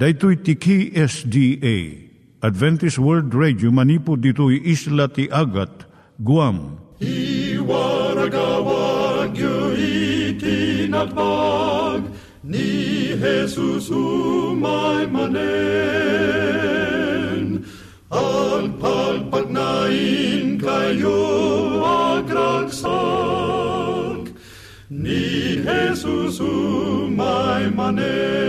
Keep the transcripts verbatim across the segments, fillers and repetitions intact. Daitui tiki S D A, Adventist World Radio, manipod ditoy isla ti Agat, Guam. I waragawag yu itinatpag, ni Jesus umay manen. Ang pagpagnain kayo agraksak, ni Jesus umay manen.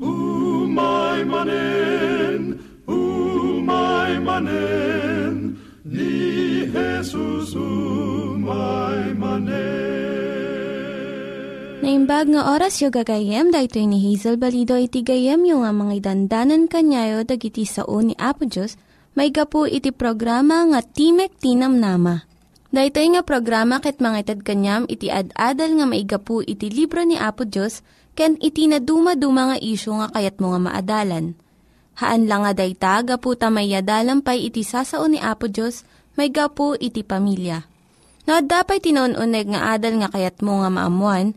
Umay manen, umay manen, ni Jesus umay manen. Naimbag nga oras yu gagayem, dahito ni Hazel Balido iti gayem yu nga mga dandanan kanyayo dagiti sao ni Apo Diyos, may gapu iti programa nga Timek ti Namnama. Daytoy nga programa ket mangited kanyam iti ad-adal nga maigapu iti libro ni Apo Dios ken iti naduma-duma nga isyu nga kayatmo nga maadalan. Haan lang nga dayta gapu ta mayadalampay iti sasao ni Apo Dios maigapu iti pamilya. Noadda pay tinuon-uneg nga adal nga kayatmo nga maamuan,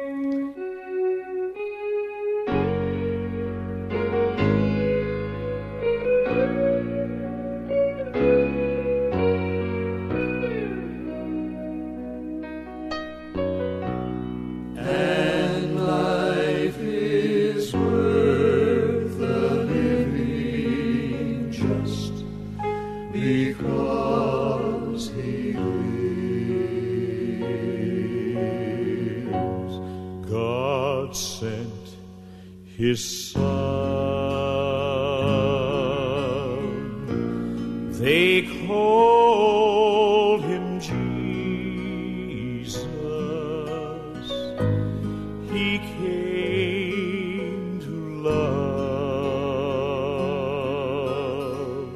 His Son, they call him Jesus. He came to love,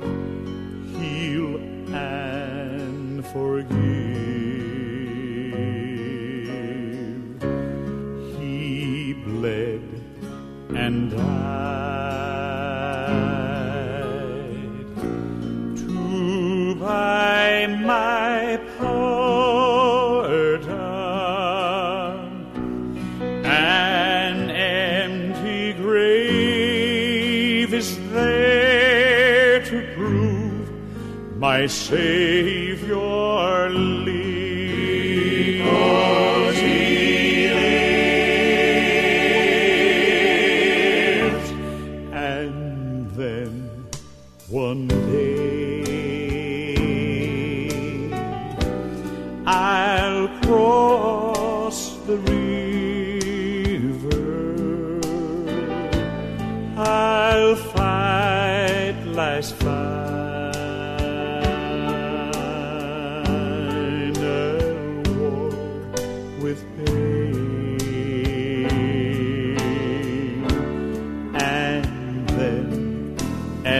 heal, and forgive. He bled and died to buy my pardon. An empty grave is there to prove my Savior lives.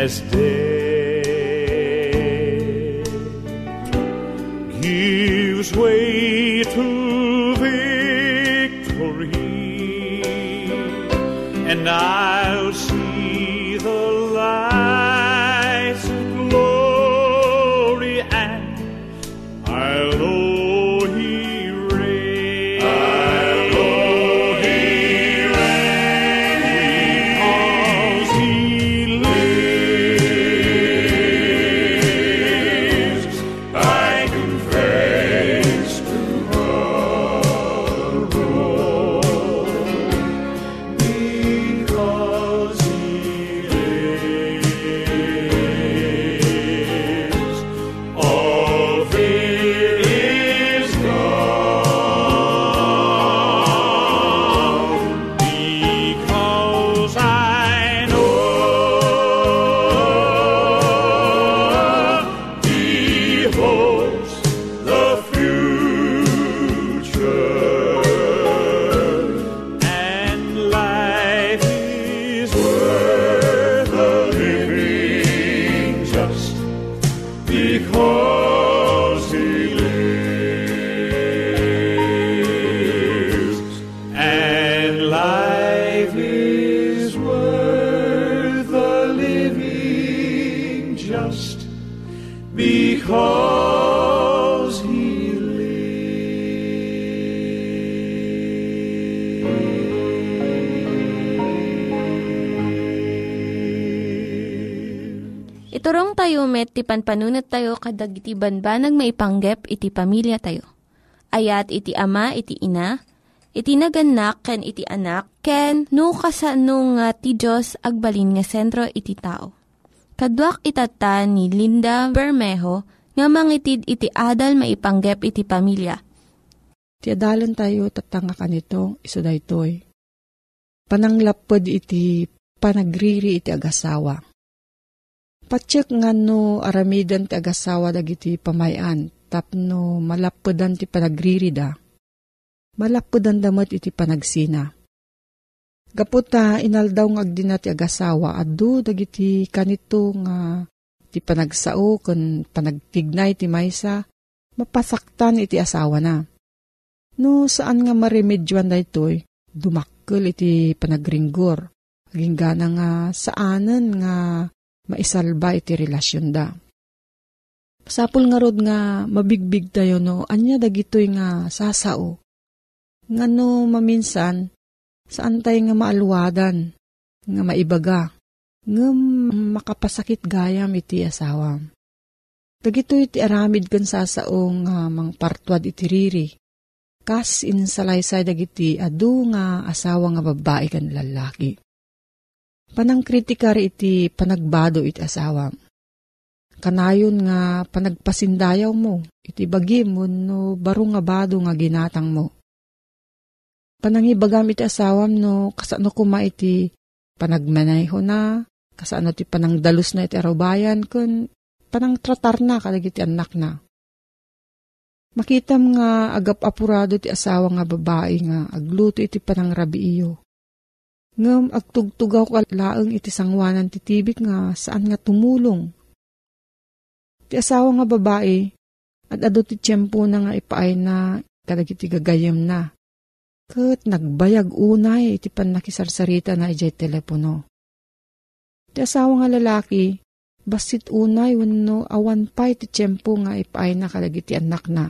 As death gives way to victory, and I'll see the light of glory, and I'll know He reigns. I'll know He reigns. 'Cause He lives. Because because He lives. Iturong tayo met, ti panpanunat tayo kadag iti banbanag maipanggep iti pamilya tayo. Ayat iti ama, iti ina, iti naganak, ken iti anak, ken no kasano nga ti Diyos agbalin nga sentro iti tao. Kaduak itata ni Linda Bermejo nga mangitid iti adal maipanggep iti pamilya. Ti adalan tayo tatanga kanito isu daytoy. Pananglapod iti panagriri iti agasawa. Patsek ngano aramidan ti agasawa dagiti pamayan tapno malapodan ti panagriri da. Malapodan damat iti panagsina. Kaputa inaldaw ng agdina ti agasawa addo dagiti kanito nga ti panagsao ken panagtignay ti maysa mapasaktan iti asawa na. No saan nga maremedyoan daytoy dumakkel iti panagringgor aging gana nga saanen nga maisalba iti relasyon da. Sapul nga rod nga mabigbig tayo no anya dagitoy nga sasao. Ngano maminsan saan tayo nga maaluwadan, nga maibaga, nga makapasakit gayam iti asawa. Dagito iti aramid kan sasaong uh, mangpartuad iti riri. Kas insalaysay dagiti adu nga asawa nga babae kan lalaki. Panangkritika ri iti panagbado iti asawa. Kanayon nga panagpasindayaw mo, iti bagi mo no baro nga bado nga ginatang mo. Panangibagam iti asawam no kasano kuma iti panagmanayho na, kasano ti panangdalus na iti arubayan, kun panangtratar na kadag iti anak na. Makitam nga agap-apurado ti asawa nga babae nga agluto iti panangrabi iyo. Ngam agtugtugaw kalaeng iti sangwanan ti tibik nga saan nga tumulong. Ti asawa nga babae at ado ti tiyempo na nga ipaay na kadag iti gagayam na. Kat nagbayag unay iti panakisarsarita na ijay telepono. Ti asawa nga lalaki, basit unay wenno awan pa iti tiyempo nga ipaay na kadag iti anak na.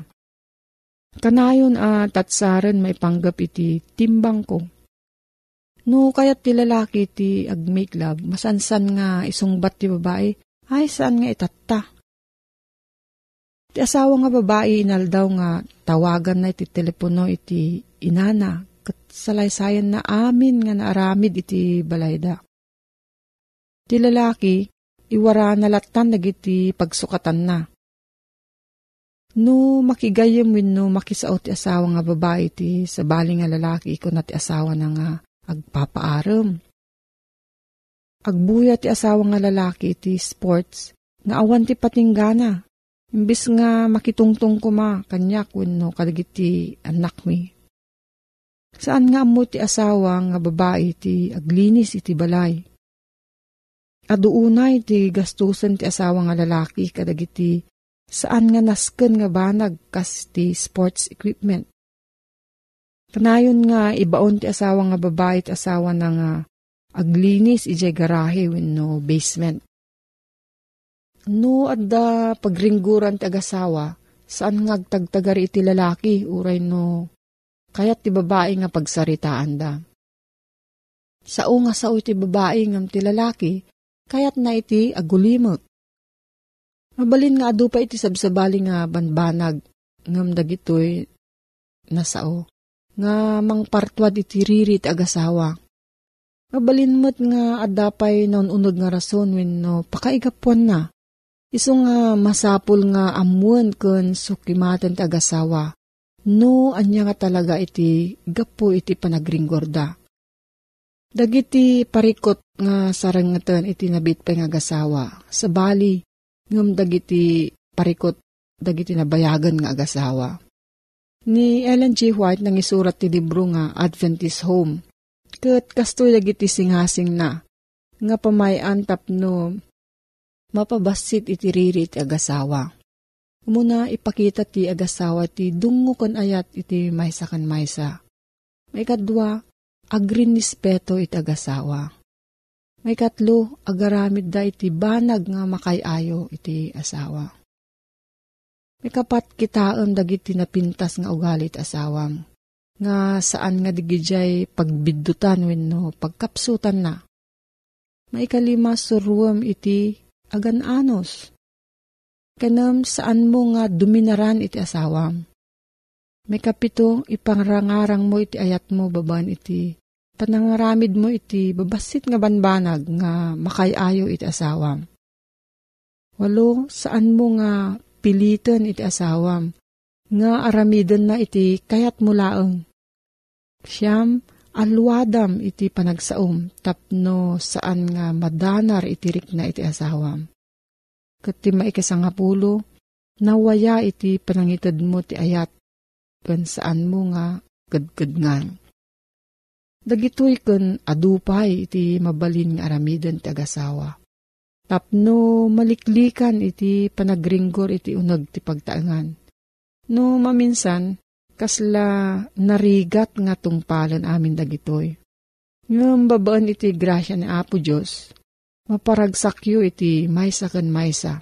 Kanayon at ah, tatsaren maipanggep iti timbang ko. No kayat ti lalaki iti ag-make love, masansan nga isungbat ti babae, ay saan nga itatta. Ti asawa nga babae inaldaw nga tawagan na iti telepono iti inana, kat salaysayan na amin nga naaramid iti balayda. Ti lalaki, iwara nalatan nagiti pagsukatan na. No makigayam win no makisaot ti asawa nga babae ti sabali nga lalaki ko na ti asawa na nga agpapaaram. Agbuya ti asawa nga lalaki ti sports na awan ti patinggana. Imbis nga makitungtong kuma kanyak wenno kadagiti anak mi. Saan nga mo ti asawa nga babae ti aglinis iti balay. Aduunay ti gastusan ti asawa nga lalaki kadagiti saan nga nasken nga banag kas ti sports equipment. Kanayon nga ibaon ti asawa nga babae ti asawa na nga aglinis ijay garahe wenno basement. No adda pagringguran ti agasawa, saan nga agtagtagari iti lalaki, uray no, kaya't ti babae nga pagsaritaan da. Sao nga sao iti babae ngam ti lalaki, kaya't na iti agulimot. Mabalin nga adu pa iti sabsabali nga banbanag, ngam dagitoy na sao, nga mangpartuad iti riri ti agasawa. Mabalin mo't nga adda pa'y naununod nga rason wenno pakaigapuan na. Isu nga masapul nga amuan kun sukimatan ti agasawa. No anya nga talaga iti gapo iti panagringgorda. Dagiti parikot nga sarengeten iti nabitpay nga agasawa. Sabali ngem dagiti parikot dagiti nabayagan nga agasawa. Ni Ellen G. White nang isurat ti libro nga Adventist Home. Ket kastoy dagiti singasing na nga pamayan tapno mapabasit iti riri iti agasawa. Muna ipakita ti agasawa ti dungo kon ayat iti maysa kan maysa. May kadwa, agrinnispeto iti agasawa. May katlo, agaramid da iti banag nga makayayo iti asawa. Ikapat kitaan dagiti napintas nga ugali ti asawam. Nga saan nga digijay pagbiddutan wenno pagkapsutan na. Maikalima suruam iti agananos. Kanam saan mo nga duminaran iti asawam. Maikapito ipangrangarang mo iti ayat mo baban iti panangaramid mo iti babasit nga banbanag nga makayayo iti asawam. Walo saan mo nga pilitan iti asawam. Nga aramiden na iti kayat mulaeng. Siyam, alwadam iti panagsaom, tapno saan nga madanar itirik na iti asawam. Kati maikasangapulo, nawaya iti panangitad mo ti ayat, kan saan mo nga gadgadngan. Dagitoy kan adupay iti mabalin nga aramiden ti agasawa. Tapno maliklikan iti panagringgor iti unag ti pagtaangan. No maminsan, kasla narigat nga tungpalan amin dagitoy. Ngam babaan iti grasya ni Apo Diyos, maparagsakyo iti maysa kan maysa.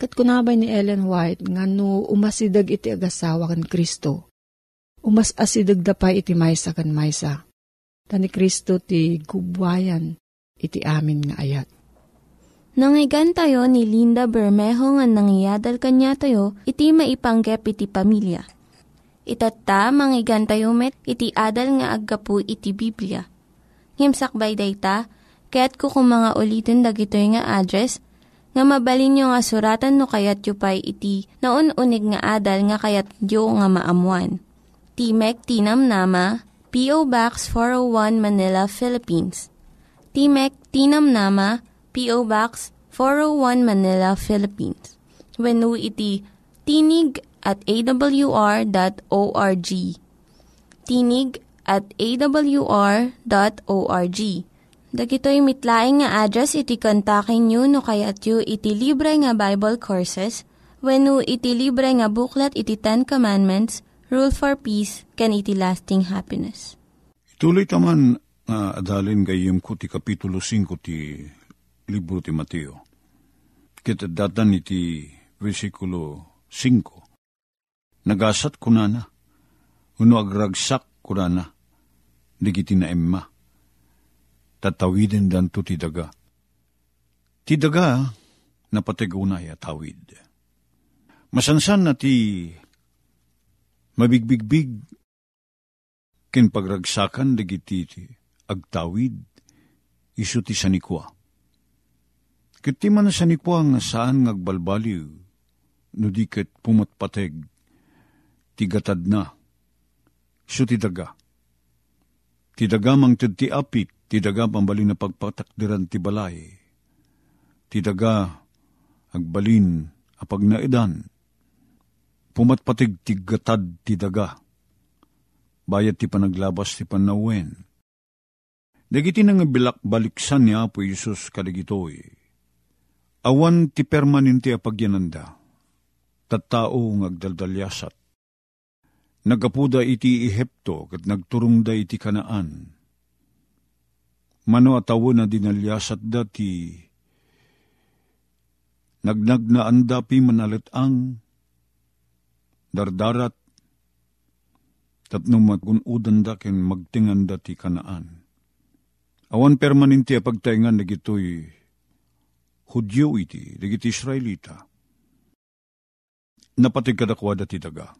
Katkunabay ni Ellen White nga no umasidag iti agasawa kan Kristo, umasidag dapay iti maysa kan maysa. Tani Kristo ti gubwayan iti amin nga ayat. Nangyigan tayo ni Linda Bermejo nga nangyadal kanya tayo, iti maipanggep iti pamilya. Ito't ta, mangyigan tayo met, iti adal nga aggapu iti Biblia. Ngimsakbay day ta, kaya't kukumanga ulitin dagito nga address, nga mabalin nyo nga suratan no kayat yu pa'y iti naun-unig nga adal nga kayat yu nga maamuan. Timek ti Namnama, P O. Box four oh one Manila, Philippines. Timek ti Namnama, P O. Box four oh one Manila, Philippines. Wenno iti tinig at a w r dot org. Tinig at a w r dot org. Dagitoy mitlaing nga address iti kontakin nyo no kayat yu iti libre nga Bible Courses wenno iti libre nga buklat iti Ten Commandments, Rule for Peace, can iti lasting happiness. Ituloy taman uh, adalin gayem ko ti Kapitulo five ti Libro ti Mateo. Kitadatan iti versikulo five. Nagasat kunana, uno agragsak kunana, digiti na emma, tatawiden danto ti daga. Ti daga, napategunay atawid. Masansan na ti mabigbigbig ken pagragsakan digiti agtawid isu ti sanikwa. Kiti man sa nikwa nga saan ngagbalbaliw, no diket pumatpateg, tigatad na, so tidaga. Tidaga mang titiapit, tidaga pambalin na pagpatakdiran ti balay, tidaga agbalin apag naedan, pumatpateg tigatad tidaga, bayat ti panaglabas ti panawen. Dagiti nang bilak baliksan ni Apo Isus kadigitoy. Awan ti permanente a pagyananda, tattao ngagdaldalyasat. Nagapuda iti Ehipto, kat nagturungda iti Kanaan. Mano atawo na dinalyasat dati, nagnagnaanda pi manaletang, dardarat, tapno magunudan da ken magtingan dati Kanaan. Awan permanente a pagtaingan na gito'y Hudyo iti, digiti Israelita. Napatigkadakwada ti daga.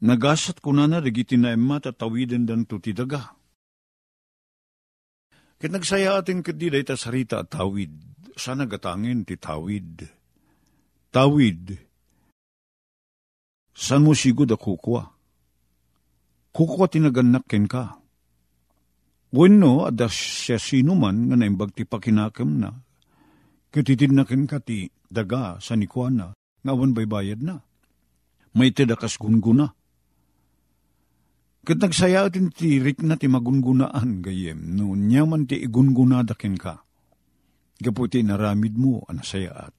Nagasat kunana, digiti na emma, tatawiden danto ti daga. Ket nagsaya atin kaddi day tasarita at tawid, sana gatangin ti tawid. Tawid, san mo sigod a kukwa? Kukwa tinaganak ken ka. Wenno ada siya sinuman nga naimbag ti pakinakam na, kititid na ken ka ti daga sa nikwana, ngawan baybayad na, may tidakas gunguna. Ket nagsaya atin ti rik na ti magungunaan gayem, no nyaman ti igunguna da ken ka, gaputi naramid mo anasayaat.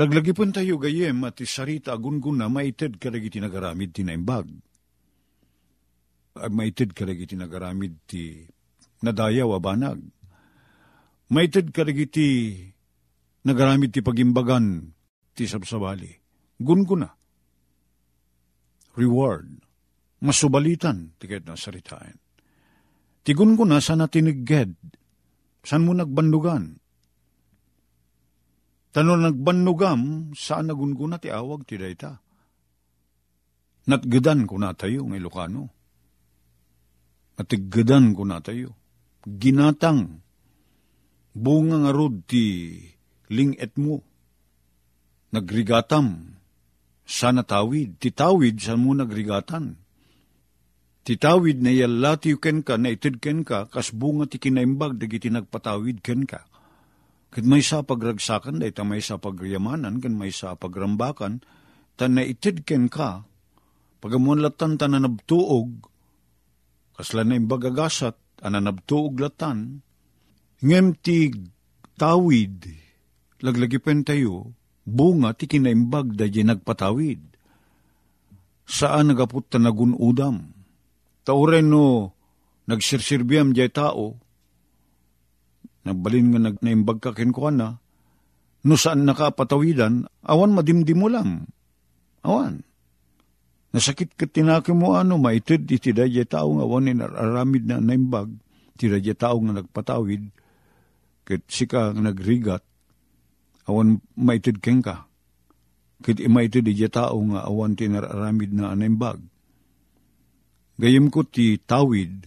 Laglagi pun tayo gayem at ti sarita agunguna, may ted kadagiti nagaramid ti naimbag. Maitid karagiti nagaramid ti nadayaw a banag. Maitid karagiti nagaramid ti pagimbagan ti sabsabali. Gunguna. Reward. Masubalitan ti ket na saritaan. Ti gunguna sana tinigged. San mo nagbandugan? Tano nagbandugam, saan nagunguna ti awag ti dayta? Natgedan ko na tayo ng Ilocano. Natiggedan ko na tayo. Ginatang bunga nga rod ti linget mo. Nagrigatam sana tawid. Titawid saan mo nagrigatan. Titawid na yalati ken ka, na itid ken ka, kas bunga ti kinaimbag, dagiti nagpatawid ken ka. Ken may sa pagragsakan, dahi ta may sa pagyamanan, ken may sa pagrambakan, ta na itid ken ka, pagamuan latan ta nanabtuog, kaslan na imbagagasat, ananabtuog latan, ngem ti tawid, laglagipen tayo, bunga ti kinaimbag, dahi nagpatawid. Saan nagapot ta nagunudam? Tauren no, nagsirsirbiam diay tao, nagbalin nga nagnaimbag kakin ko na, no saan nakapatawidan, awan madimdimulam. Awan. Nasakit ka tinaki mo ano, maitid itiday tao nga awan inararamid na naimbag, itiday tao nga nagpatawid, kit sika nga nagrigat, awan maitid keng ka. Kit imaitid itiday tao nga awan tinararamid na naimbag. Gayem ko ti tawid,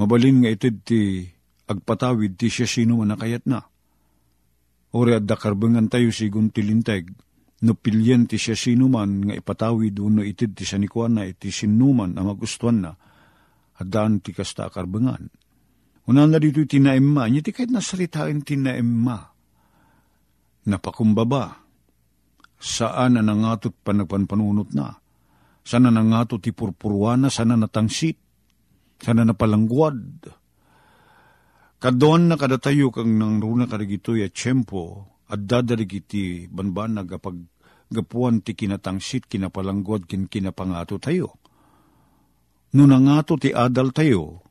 mabalin nga itid ti agpatawid ti siya sino manakayat na. Ori at dakarbangan tayo sigun tilinteg, no pilyen ti siya sino man nga ipatawid uno itid ti sanikuan na iti sinuman ang magustuhan na, at daan ti kasta akarbangan. Una na dito tinaemma, niya ti kahit nasalitain tinaemma, napakumbaba, saan na nangatot panagpanpanunot na, saan na nangatot ti purpurwana, saan na natangsit, saan na napalangguad, kadoan na kada tayo kang nangruna karigito ya tiyempo at dadarigiti banban na kapag gapuan ti kinatangsit, kinapalangguad, kin kinapangato tayo. Nunangato ti adal tayo,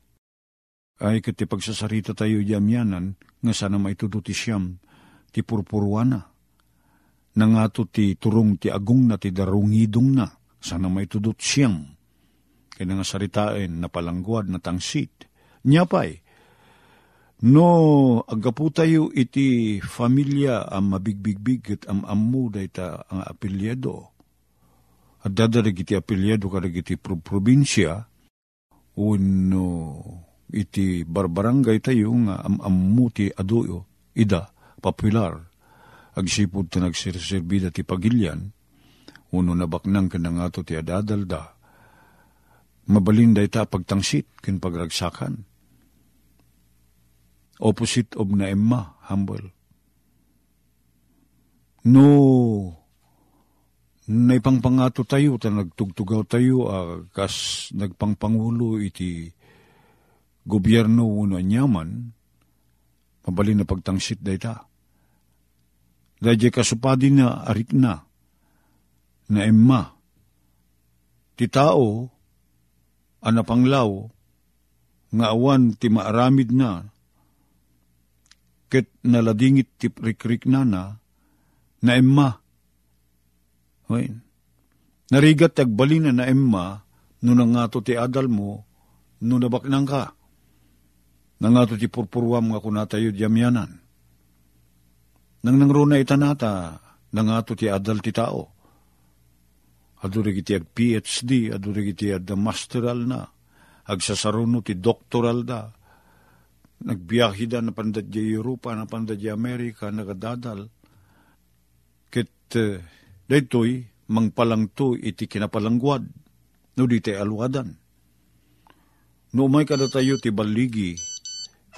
ay kati pagsasarita tayo yamyanan, nga sana maituto ti siyam, ti purpurwana. Nangato ti turong ti agong na, ti darungidong na, sana maituto siyam. Kaya nga saritain, napalangguad, natangsit. Nyapay, no, agapu tayo iti familia ang mabigbigbig at am ammu dahi ta ang apelyedo. At dadarig iti apelyedo kadag iti probinsya, uno iti barbarangay tayo nga am ammu ti adoyo, ida, popular, agsipod ta nagsireserbida ti pagilyan, uno nabaknang ka na nga to ti adadalda, mabalin dahi ta pagtangsit, kin pagragsakan. Opposite of naemma, humble. No, naipangpangato tayo, ta nagtugtugaw tayo, ah, kas nagpangpangulo iti gobyerno uno anyaman, mabali na pagtangsit dahi ta. Dahil kasupadi na, arik na, naemma, ti tao, anapanglaw, nga awan ti maaramid na, ket naladingit ti rikrik nana, na emma. Narigat agbalin na na emma, nunang ato ti adal mo, nunabak nang ka. Nang ato ti purpurwam nga kunatayo diamyanan. Nang nangruna itanata, nang ato ti adal ti tao. Adurig iti ag P H D, adurig iti ag masteral na, agsasaruno ti doktoral da, nagbiyahida na pandadya Europa, na pandadya Amerika, nagadadal. Kit, uh, daytoy, mangpalangto iti kinapalangguad, no di tayo alwadan. No may kada tayo ti baligi,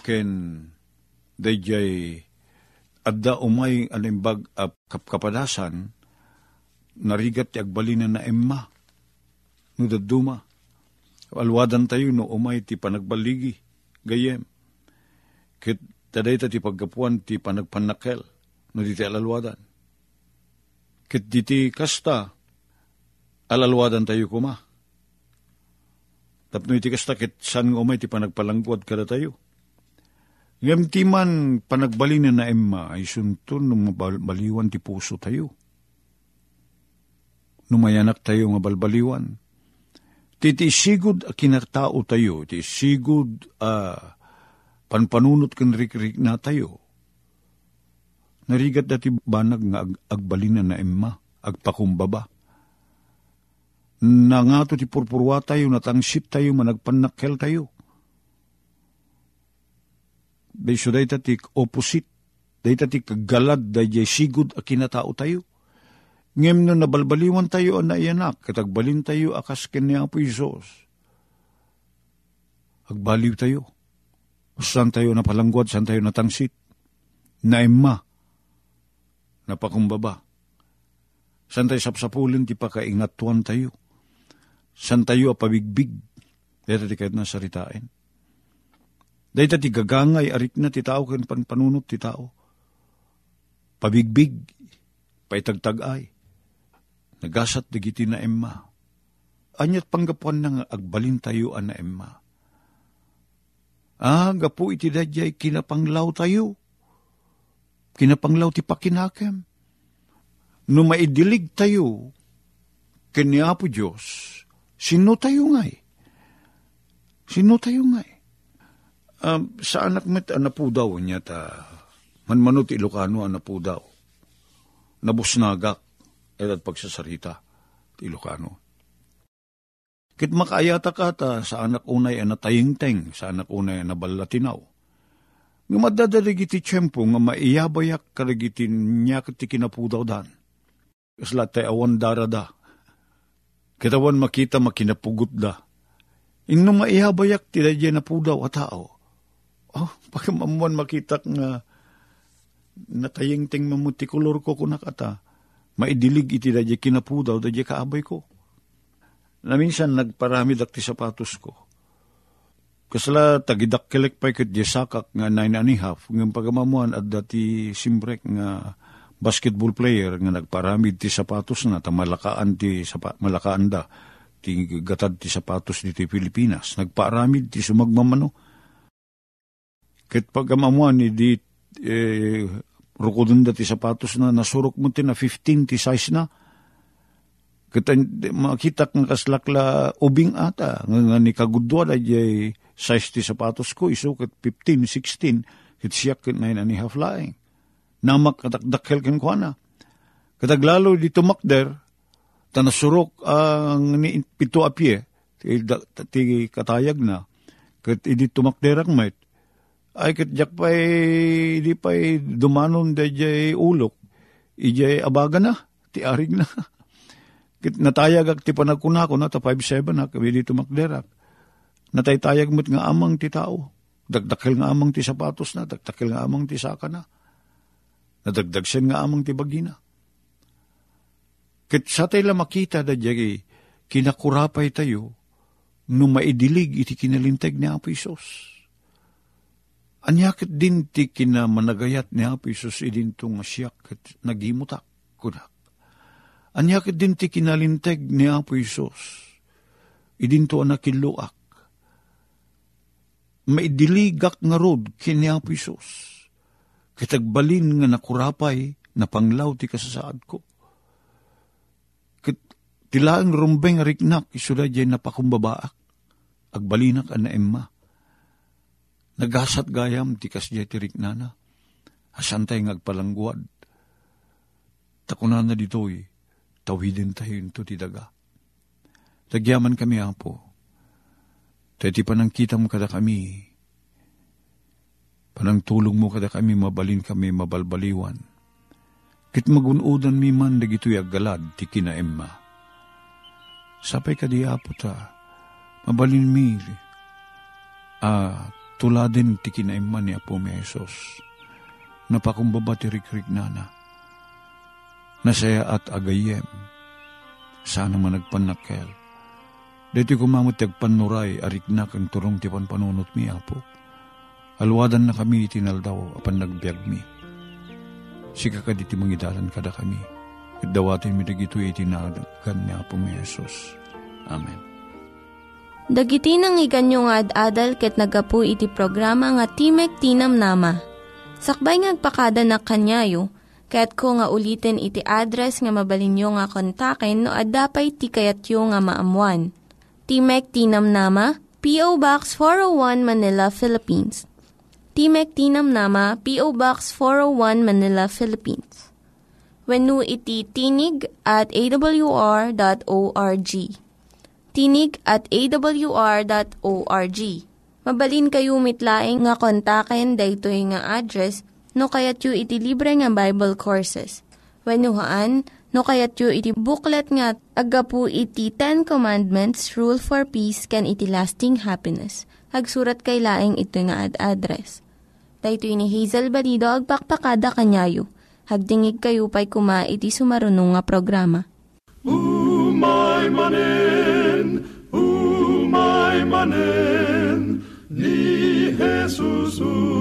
ken, dayjay, adda umay alimbag ap kapkapadasan, narigat ti agbalina na emma, no daduma. Alwadan tayo no umay ti panagbaligi, gayem. Kit taday ta ti paggapuan ti panagpanakel, no di ti alalwadan. Kit di ti kasta, alalwadan tayo kuma. Tapno iti kasta, kit saan nga umay ti panagpalangguad kada tayo. Ngam ti man panagbalin na na emma, ay suntun nung mabaliwan ti puso tayo. Numayanak tayo nga balbaliwan. Titisigod a kinatao tayo, titisigod a uh, panpanunot kanrikrik na tayo. Narigat dati banag nga ag- agbalin na na emma, agpakumbaba. Nangato ti purpurwa tayo, natangsit tayo, managpanakkel tayo. Beso day tatik opposite, day tatik galad, day sigud a kinatao tayo. Ngem no nabalbaliwan tayo ang naiyanak, katagbalin tayo akas kanya po Isos. Agbaliw tayo. Saan tayo napalangguad, saan tayo natangsit? Naima, napakumbaba. Saan tayo sapsapulin, di pa kaingatuan tayo. Saan tayo apabigbig, day tatik kahit nasaritain. Dahil tati gagangay, arik na ti tao, kan panpanunot ti tao. Pabigbig, paitagtagay. Nagasat digiti na emma. Anyat panggapuan na nga agbalin tayo an na emma. Ah, gapu iti dadyay kinapanglaw tayo. Kinapanglaw ti pakinakem. No maidilig tayo, kaniapo Diyos, sino tayo ngay? Sino tayo ngay? Um, sa anak met, anak po daw niya ta, manmanot Ilocano, anak po daw. Nabusnagak, edad pagsasarita, Ilocano. Kit makaayata ka ta, sa anak unay, anak tayingteng, sa anak unay, anak balatinaw. Nga madadaligiti tiyempo, nga maiyabayak karagitin niya katikin na po daw dan. Kasla tayo awan darada. Kitawan makita makinapugot da. Inno maiyabayak tila dyan na po daw atao. Oh, pag mamuan makita nga natayengteng mamutikulor ko kunak ata, maidilig iti dadya kinapudaw, dadya kaabay ko. Na minsan nagparami dakti sapatos ko. Kasla tagidak kelek pa ikot jesakak nga nine and a half, ng pagamamuan at dati simbrek nga basketball player nga nagparami ti sapatos na, tamalakaan ti sapa, malakaan da, ti gatad ti sapatos dito Pilipinas. Nagparami ti sumagmamano. Kahit pag amamuan, hindi eh, rukodun dati sapatos na nasurok mo tin na fifteen ti size na. Kahit makita kang kaslakla ubing ata. Nga ni kagudwa na jay size ti sapatos ko. Iso kahit fifteen, sixteen, kahit siya kahit nine and a half laing. Namak katakdakkel ken ko na. Kataglalo di tumakder, tanasurok ang ni pito apie, ti katayag na. Kahit hindi tumakderak mait. Ay katjak pa'y, di pa'y dumanon da jay ulok, ijay abaga na, ti arig na. Kit natayag ak ti panagkunako na, ta five seven na, kami dito makderak. Nataytayag mo't nga amang ti tao, dagdakil nga amang ti sapatos na, dagdakil nga amang ti saka na, nadagdagsin nga amang ti bagina. Kit sa tayo makita da jay, kinakurapay tayo, nung maidilig iti kinalinteg ni Apo Isos. Anyakit din ti kinamanagayat ni Apo Isos idintong siyak at nagimutak kunak. Anyakit din ti kinalinteg ni Apo Isos idinto anakiluak. Maidiligak nga rod kini Apo Isos. Kitagbalin nga nakurapay na panglaw ti kasasaad ko. Kit tilaang rumbeng riknak isula jay napakumbabaak. Agbalinak ana emma. Nagasat gayam, tikas jay tirik nana. Asan tayo ngagpalangguad. Takunan na dito'y, tawidin tayo ito tidaga. Tagyaman kami, Apo. Tayo ti panangkita mo kada kami. Panangtulong mo kada kami, mabalin kami, mabalbaliwan. Kit magunudan mi man, dagito'y aggalad, ti kina emma. Sapay ka di, Apo ta, mabalin mi. Ah, tuladin ti kinaimma ni Apo mi Isos. Napakumbaba ti rikrik nana. Nasaya at agayem. Sana managpanakkel. Dito kumamot ti agpanuray ariknak ang turong ti panpanunot mi Apo. Alwadan na kami itinaldaw apan nagbiag mi. Sika ka diti mangidalan kada kami. Dawatin mi dagitoy itinalagan ni Apo mi Isos. Amen. Dagiti nangyiganyo nga ad-adal ket nagapu iti programa nga Timek ti Namnama. Sakbay ngagpakada na kanyayo, kaya't ko nga ulitin iti address nga mabalinyo nga kontaken no ad-dapay tikayatyo nga maamuan. Timek ti Namnama, P O. Box four oh one Manila, Philippines. Timek ti Namnama, P O. Box four oh one Manila, Philippines. Wenno iti tinig at a w r dot org. Tinig at a w r dot org. Mabalin kayo mitlaing nga kontaken daytoy nga address no kayatyo iti libre nga Bible Courses. Wennohaan no kayatyo iti booklet nga agapu iti Ten Commandments, Rule for Peace, ken iti Lasting Happiness. Hagsurat kay laing ito nga ad-address. Daytoy ni Hazel Balido agpakpakada kanyayo. Hagdingig kayo pa'y kuma iti sumarunong nga programa. Umay manen, umay manen, ni Jesus.